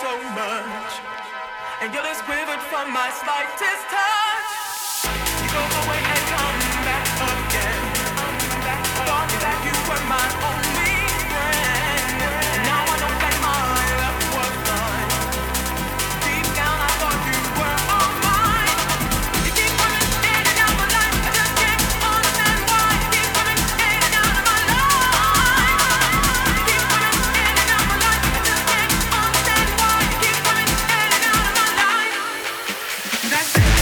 so much, and your lips quivered from my slightest touch. You go away and come back again. Thought that you were my only friend, and now I know that my love was mine. Deep down I thought you were all mine. You keep coming in and out my life, I just can't understand why. You keep coming in and out of my life. You keep coming in and out my life, I just can't understand why. You keep coming in and out of my life. That's it.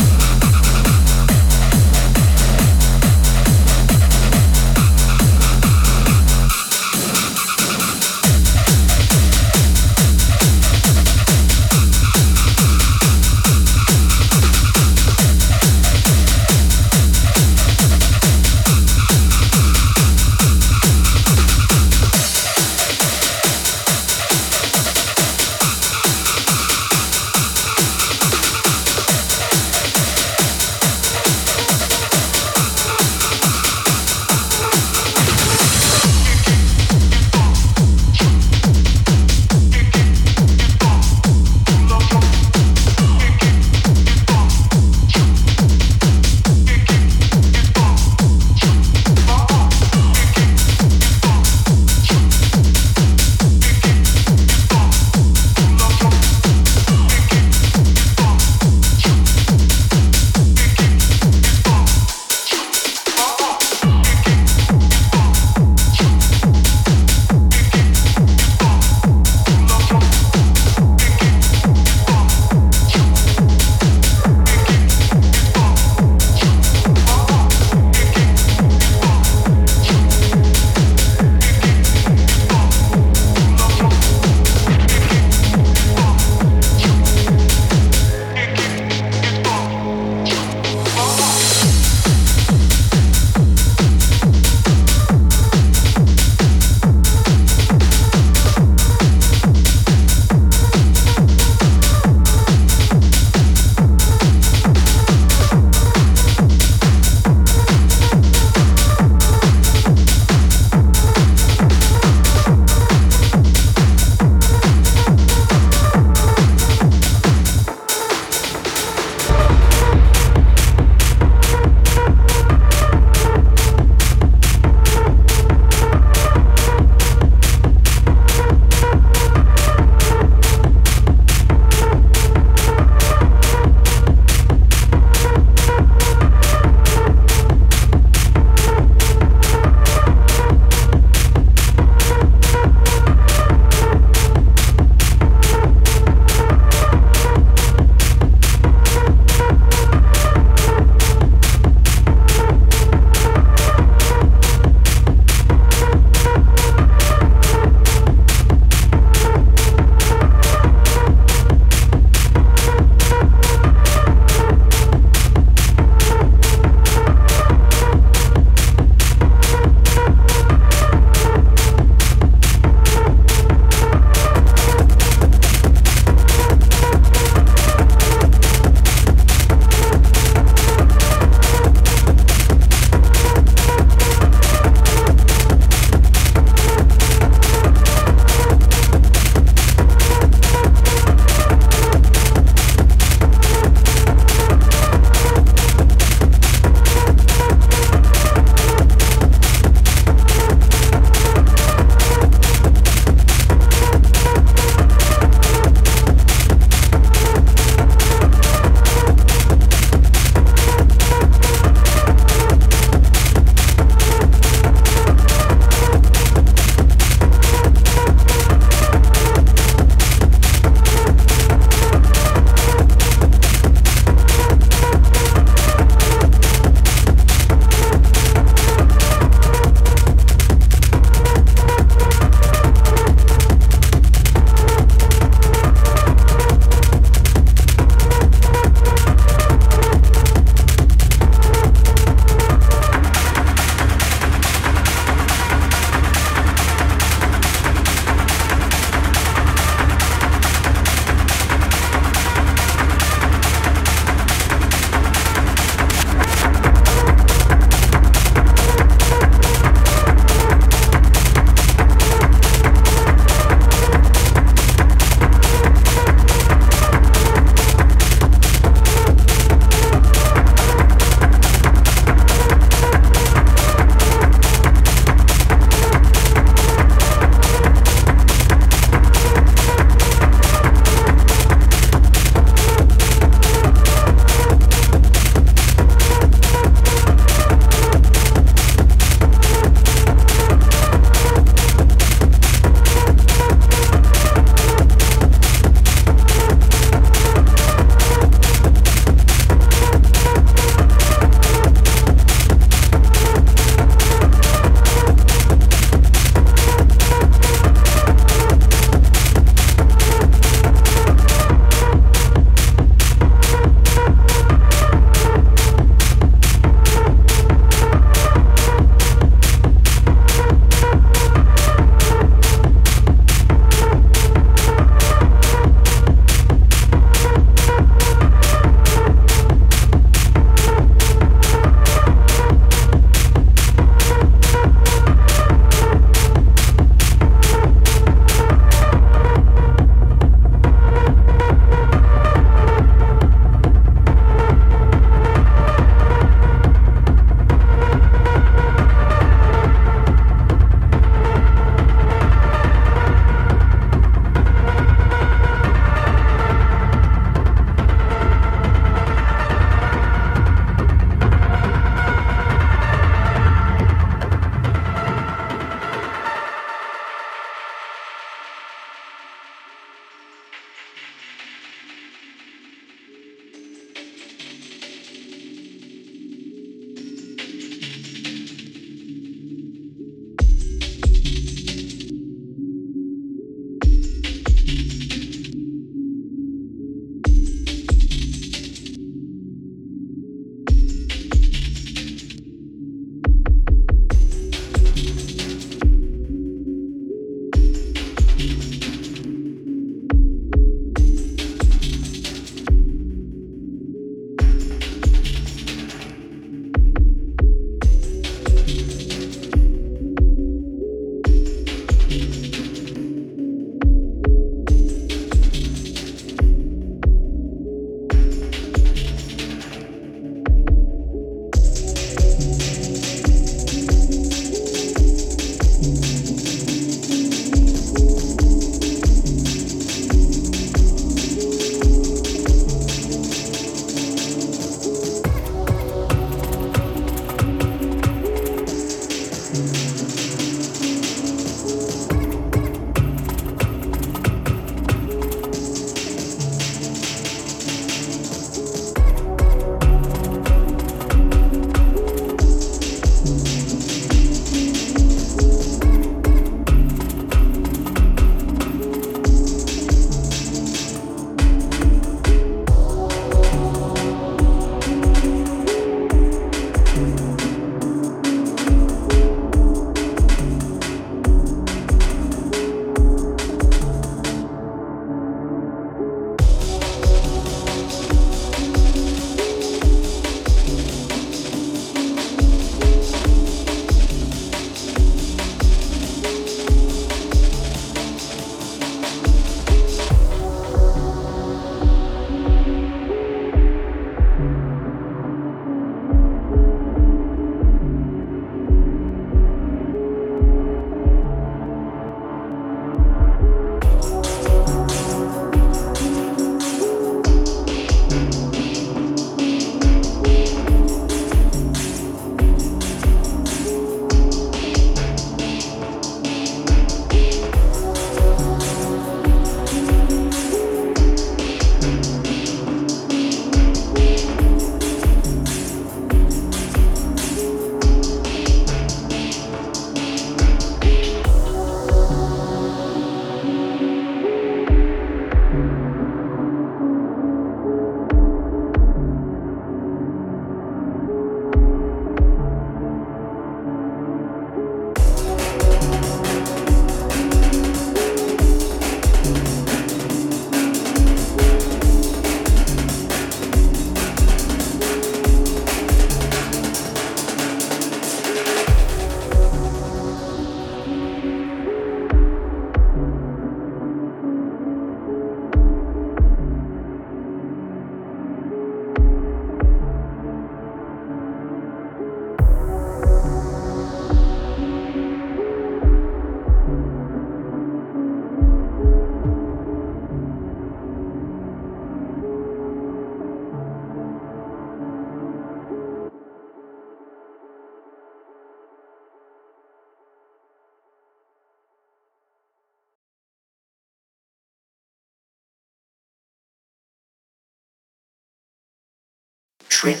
Trip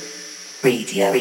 Radio.